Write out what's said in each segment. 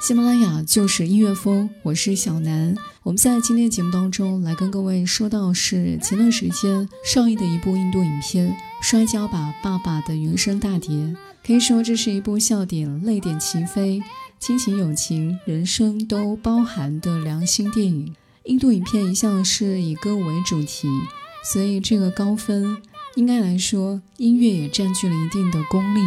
喜马拉雅就是音乐风，我是小南。我们在今天的节目当中来跟各位说到，是前段时间上映的一部印度影片《摔跤吧爸爸》的原声大碟。可以说这是一部笑点泪点齐飞，亲情友情人生都包含的良心电影。印度影片一向是以歌舞为主题，所以这个高分应该来说音乐也占据了一定的功力。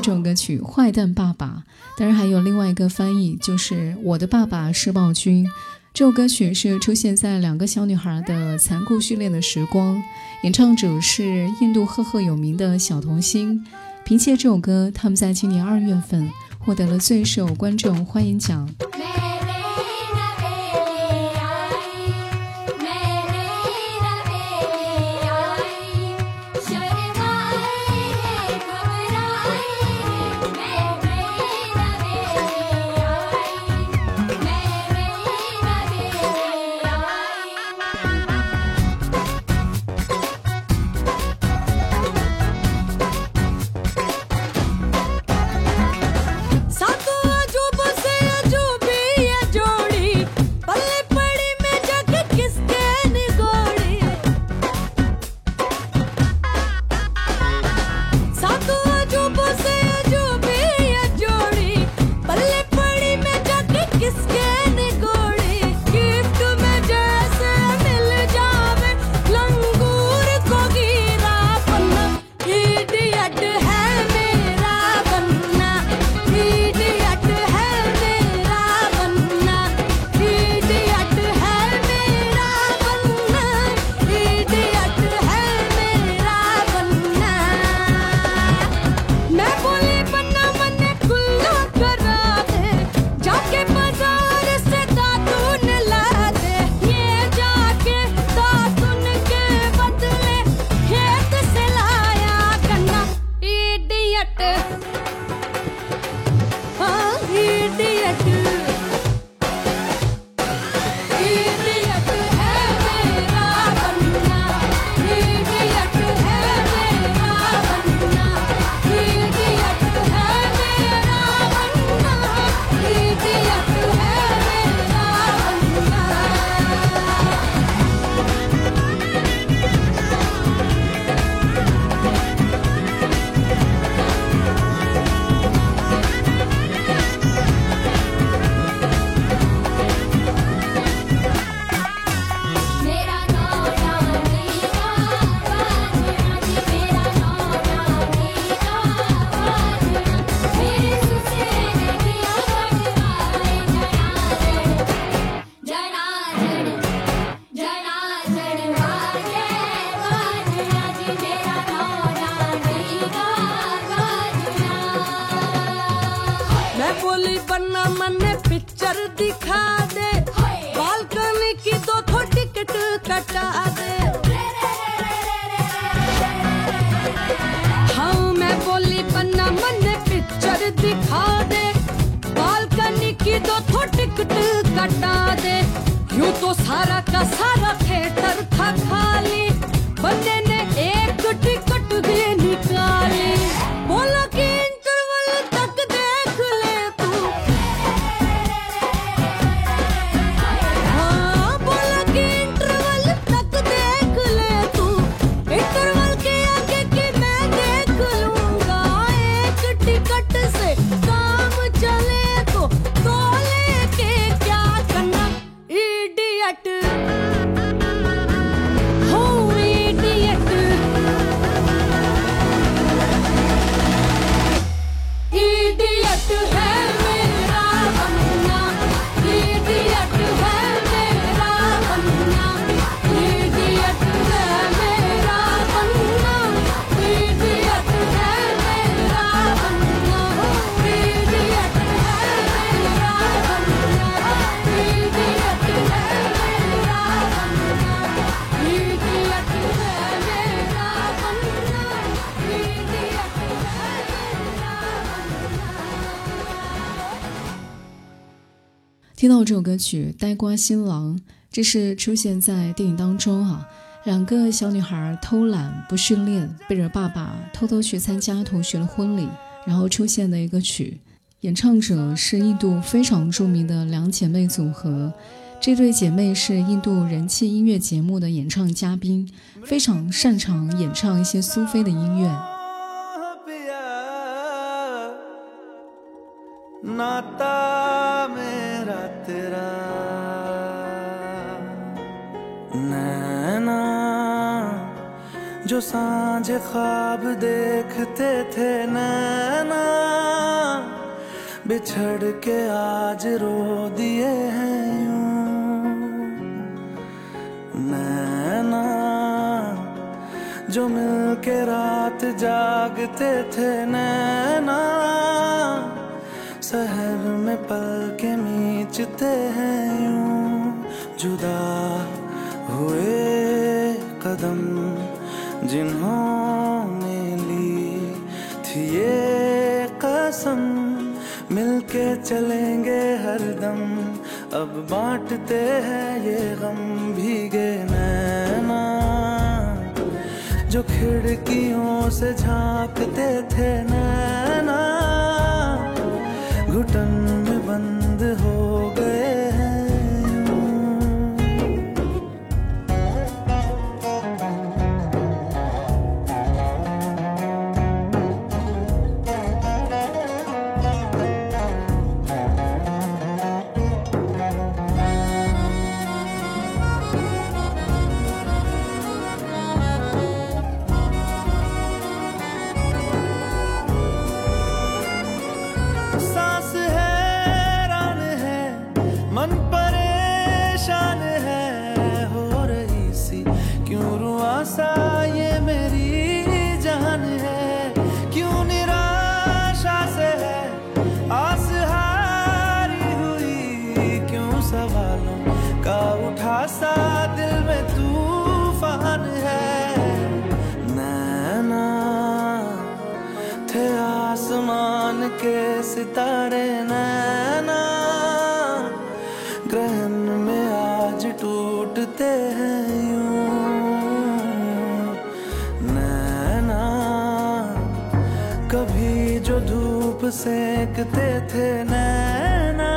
这首歌曲《坏蛋爸爸》，当然还有另外一个翻译，就是我的爸爸是暴君。这首歌曲是出现在两个小女孩的残酷训练的时光，演唱者是印度赫赫有名的小童星。凭借这首歌，他们在今年2月份获得了最受观众欢迎奖。听到这首歌曲《呆瓜新郎》，这是出现在电影当中啊，两个小女孩偷懒不训练，背着爸爸偷偷去参加同学的婚礼，然后出现的一个曲。演唱者是印度非常著名的两姐妹组合，这对姐妹是印度人气音乐节目的演唱嘉宾，非常擅长演唱一些苏菲的音乐。नाता मेरा तेरा नैना जो सांझे ख्वाब देखते थे नैना बिछड़ के आज रो दिए हैं यूं जो मिलके रात जागते थे नैना, शहर में पल के मीचते हैं यूं जुदा हुए कदम, जिन्होंने ली थी ये कसम मिलके चलेंगे हरदम, अब बांटते हैं ये गम भीगे नैना, जो खिड़कियों से झांकते थे नैना, घुटन में बंद हो गए हैं। सितारे नैना ग्रहण में आज टूटते हैं यूं नैना, कभी जो धूप सेकते थे नैना,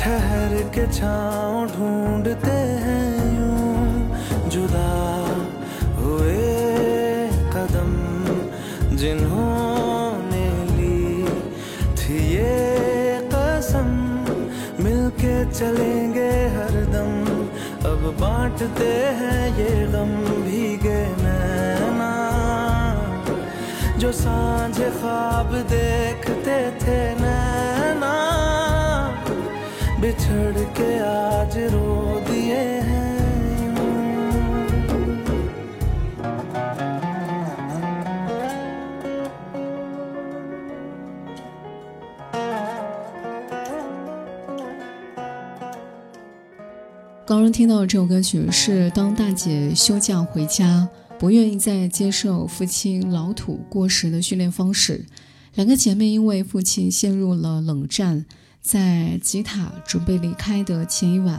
ठहर के छांव ढूंढते हैं यूं जुदा हुए कदम, जिन्होंने मिलके चलेंगे हरदम, अब बांटते हैं ये गम भीगे नैना, जो सांझे ख्वाब देखते थे नैना, बिछड़ के आज रो दिए हैं।高中听到这首歌曲是当大姐休假回家，不愿意再接受父亲老土过时的训练方式，两个姐妹因为父亲陷入了冷战，在吉塔准备离开的前一晚，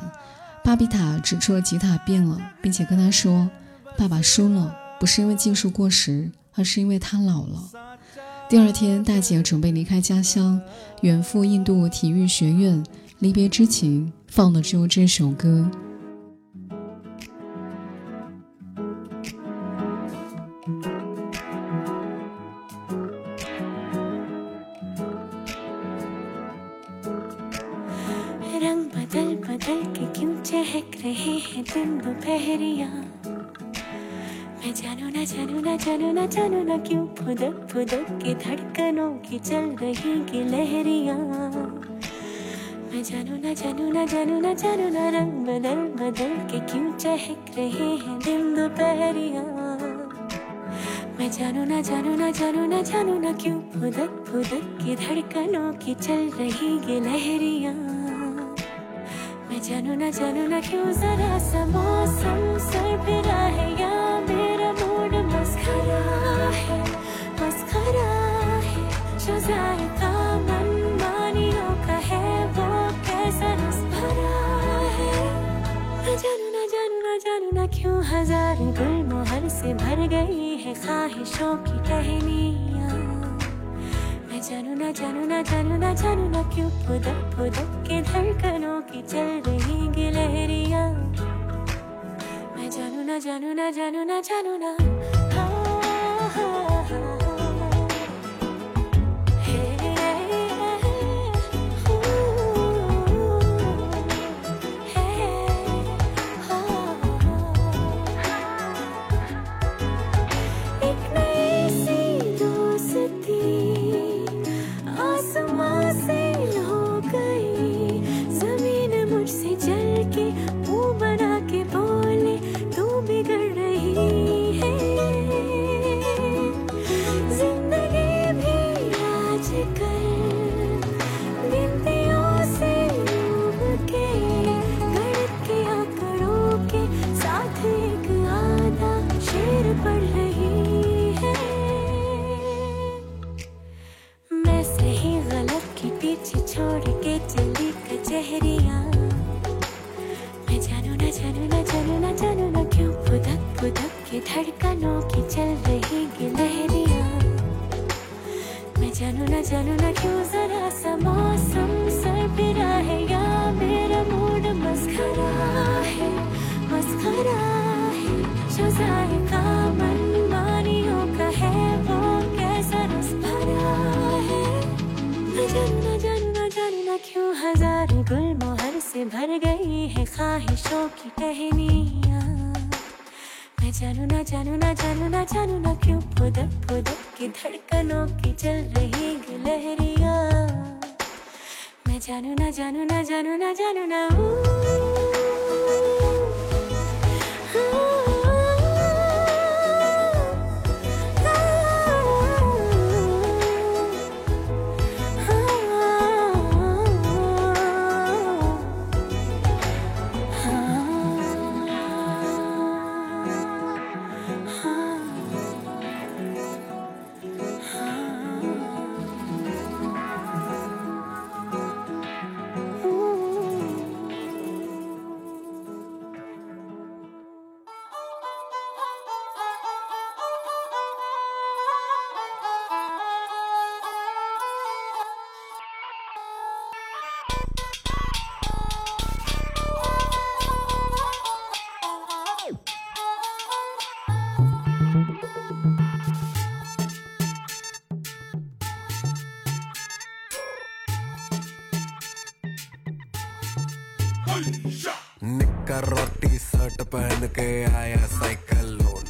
巴比塔指出吉塔变了，并且跟他说，爸爸输了，不是因为技术过时，而是因为他老了。第二天大姐准备离开家乡，远赴印度体育学院，离别之情放的只有这首歌。रंग बदल बदल के क्यों चहक रहे हैं दिन दोपहरिया, मैं जानू ना जानू ना जानू ना जानू ना क्यों फुदक फुदक के धड़कनों की चल रही की लहरिया, मैं जानू ना जानू ना जानू ना जानू ना रंग बदल बदल के क्यों चहक रहे हैं दिन दोपहरिया, मैं जानू ना जानू ना जानू ना जानू ना क्यों फुदक फुदक की धड़कनों की चल रही ये लहरिया, मैं जानू ना क्यों जरा सा मौसम सरफिरा है या मेरा मूड मस्खरा है, मस्खरा है जो जायका मनमानियों का है वो जानू ना क्यों हजार गुल मोहर से भर गई है ख्वाहिशों की टहनियां, मैं जानू ना क्यों फुदक फुदक के धड़कनों की चल रही गिलहरियां, मैं जानू ना से जल के मुंह बना के बोले तू बिगड़ रही है। की धड़कनों की चल रही गिलहरियां, मैं जानू ना क्यों जरा सा मौसम सरपिरा है या मेरा मूड मस्खरा है जो जायका मनमानियों का है वो कैसा रस भरा है। जानू ना क्यों हजारों गुल मोहर से भर गई है ख्वाहिशों की टहनियां, मैं जानू ना क्यों पुदक की धड़कनों की चल रही गिलहरियां, मैं जानू ना पहन के आया साइकिल लोन,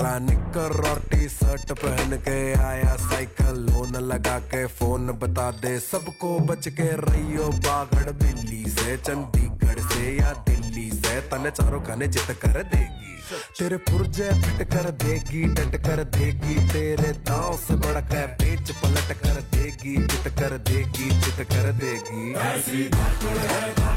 रानिकर और टी शर्ट पहन के आया साइकिल लोन, लगा के फोन बता दे सबको बच के रहियो बागड़ बिल्ली से, चंडीगढ़ से या दिल्ली से, तने चारों खाने जित कर देगी, तेरे पुर्जे फिट कर देगी, डट कर देगी, तेरे दांव से बढ़कर पेच पलट कर देगी, चित कर देगी। ऐसी धाकड़ है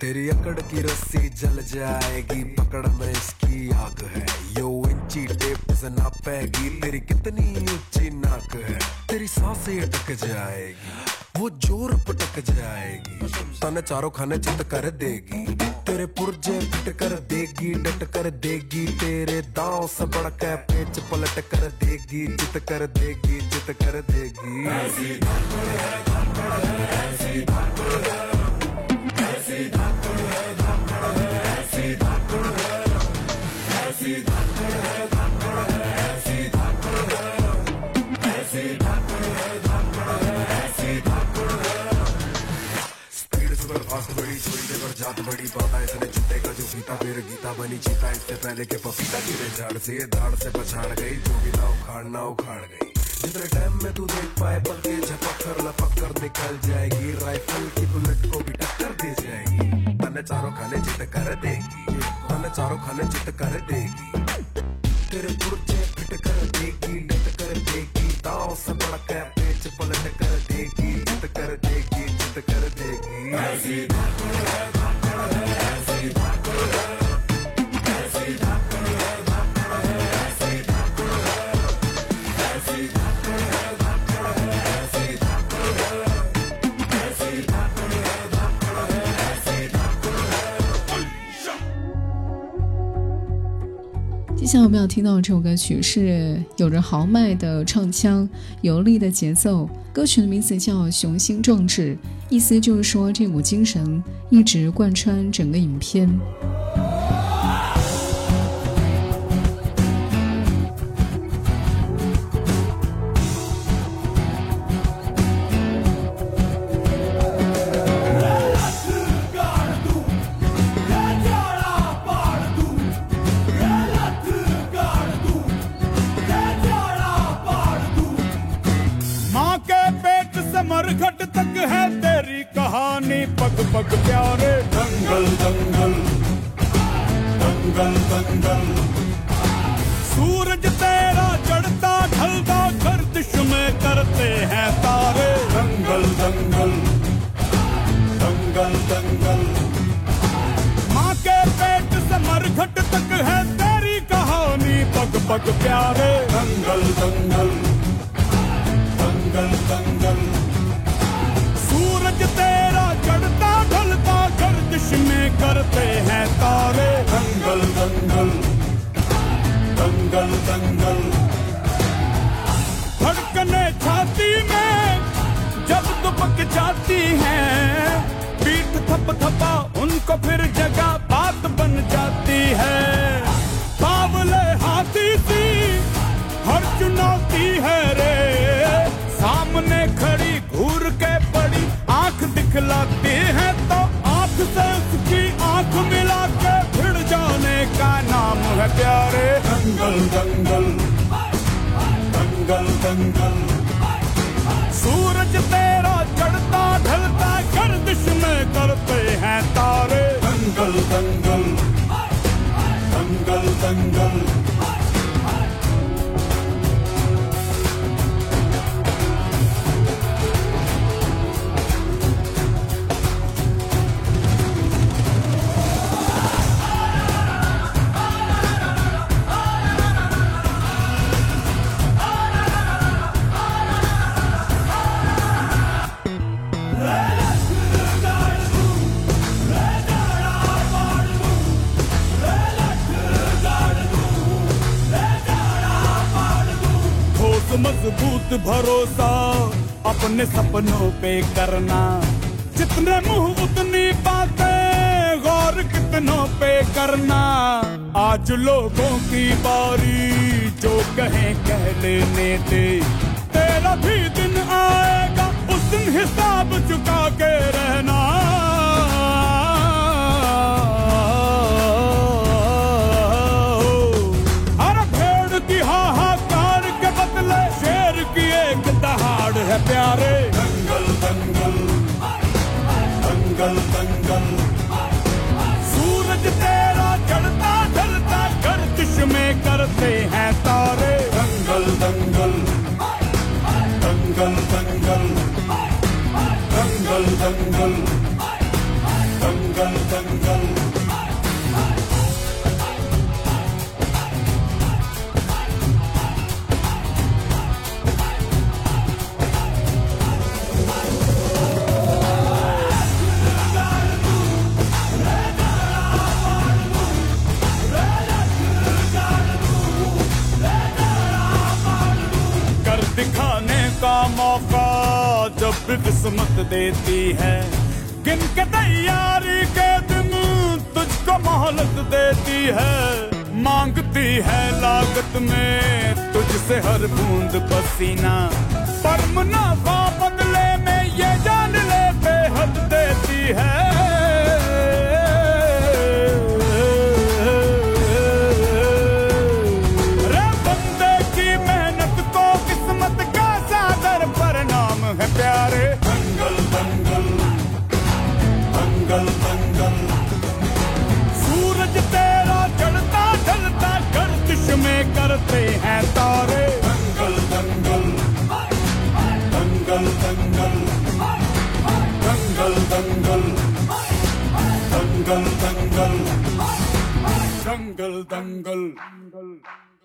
तेरी अकड़ की रस्सी जल जाएगी, पकड़ में इसकी आग है, यो इंची टेप से नापेगी, तेरी कितनी ऊंची नाक है, तेरी सांसें अटक जाएगी, वो जोर पटक जाएगी, तने चारों खाने चित कर देगी, तेरे पुर्जे फिट कर देगी, डट कर देगी, तेरे दांव से बढ़कर पेच पलट कर देगी, चित कर देगी। ऐसी धाकड़ है, धाकड़ है, ऐसी धाकड़ है। जात बड़ी पाता इसने चित्ते का जो पीता, फिर गीता बनी चीता, इससे पहले के पपीता गिरे झाड़ से, दाड़ से पछाड़ गई, जो भी ना उखाड़ गई, जितने टाइम में तू देख पाए पल के, झपक कर लपक कर निकल जाएगी, राइफल की बुलेट को भी टक्कर दे जाएगी, तने चारों खाने चित कर देगी, तेरे पुर्जे फिट कर देगी, डट कर देगी, दांव से बढ़कर पेच पलट कर देगी, चित कर देगी। ऐसी धाकड़ है, धाकड़ है, ऐसी धाकड़ है, ऐसी धाकड़ है, धाकड़ है, ऐसी धाकड़ है, ऐसी धाकड़ है, धाकड़ है, ऐसी धाकड़ है, ऐसी धाकड़ है, धाकड़ है, ऐसी धाकड़ है。接下来我们要听到这首歌曲是有着豪迈的唱腔，有力的节奏，歌曲的名字叫雄心壮志，意思就是说这股精神一直贯穿整个影片。सूरज तेरा चढ़ता ढलता गर्दिश में करते हैं के प्यारे। दंगल दंगल दंगल दंगल सूरज तेरा चढ़ता ढलता गर्दिश में करते हैं तारे। दंगल दंगल दंगल दंगल धड़कने छाती में जब दुबक जाती है पीठ थप थपा उनको फिर जगह बात बन जाती है। बावले हाथी सी हर चुनौती है रे सामने खड़ी घूर के पड़ी आंख दिखलाती है तो आंख से उसकी आंख मिला के भिड़ जाने का नाम है प्यारे। दंगल दंगल दंगल दंगल सूरज तेरा चढ़ता ढलता गर्दिश में करते हैं तारे। दंगल दंगल दंगल दंगल मजबूत भरोसा अपने सपनों पे करना जितने मुंह उतनी बातें गौर कितनों पे करना। आज लोगों की बारी जो कहें कह लेने दे तेरा भी दिन आएगा उस दिन हिसाब चुका के रहना। प्यारे दंगल दंगल दंगल दंगल सूरज तेरा चढ़ता ढलता गर्दिश में करते हैं तारे। दंगल दंगल दंगल दंगल दंगल दंगल दंगल दंगल दिखाने का मौका जब भी किस्मत देती है गिन के तैयारी के दिन तुझको मोहलत देती है। मांगती है लागत में तुझसे हर बूंद पसीना पर मुनाफा बदले में ये जान ले बेहद देती है। करते हैं तारे। दंगल दंगल दंगल दंगल दंगल दंगल दंगल दंगल दंगल दंगल।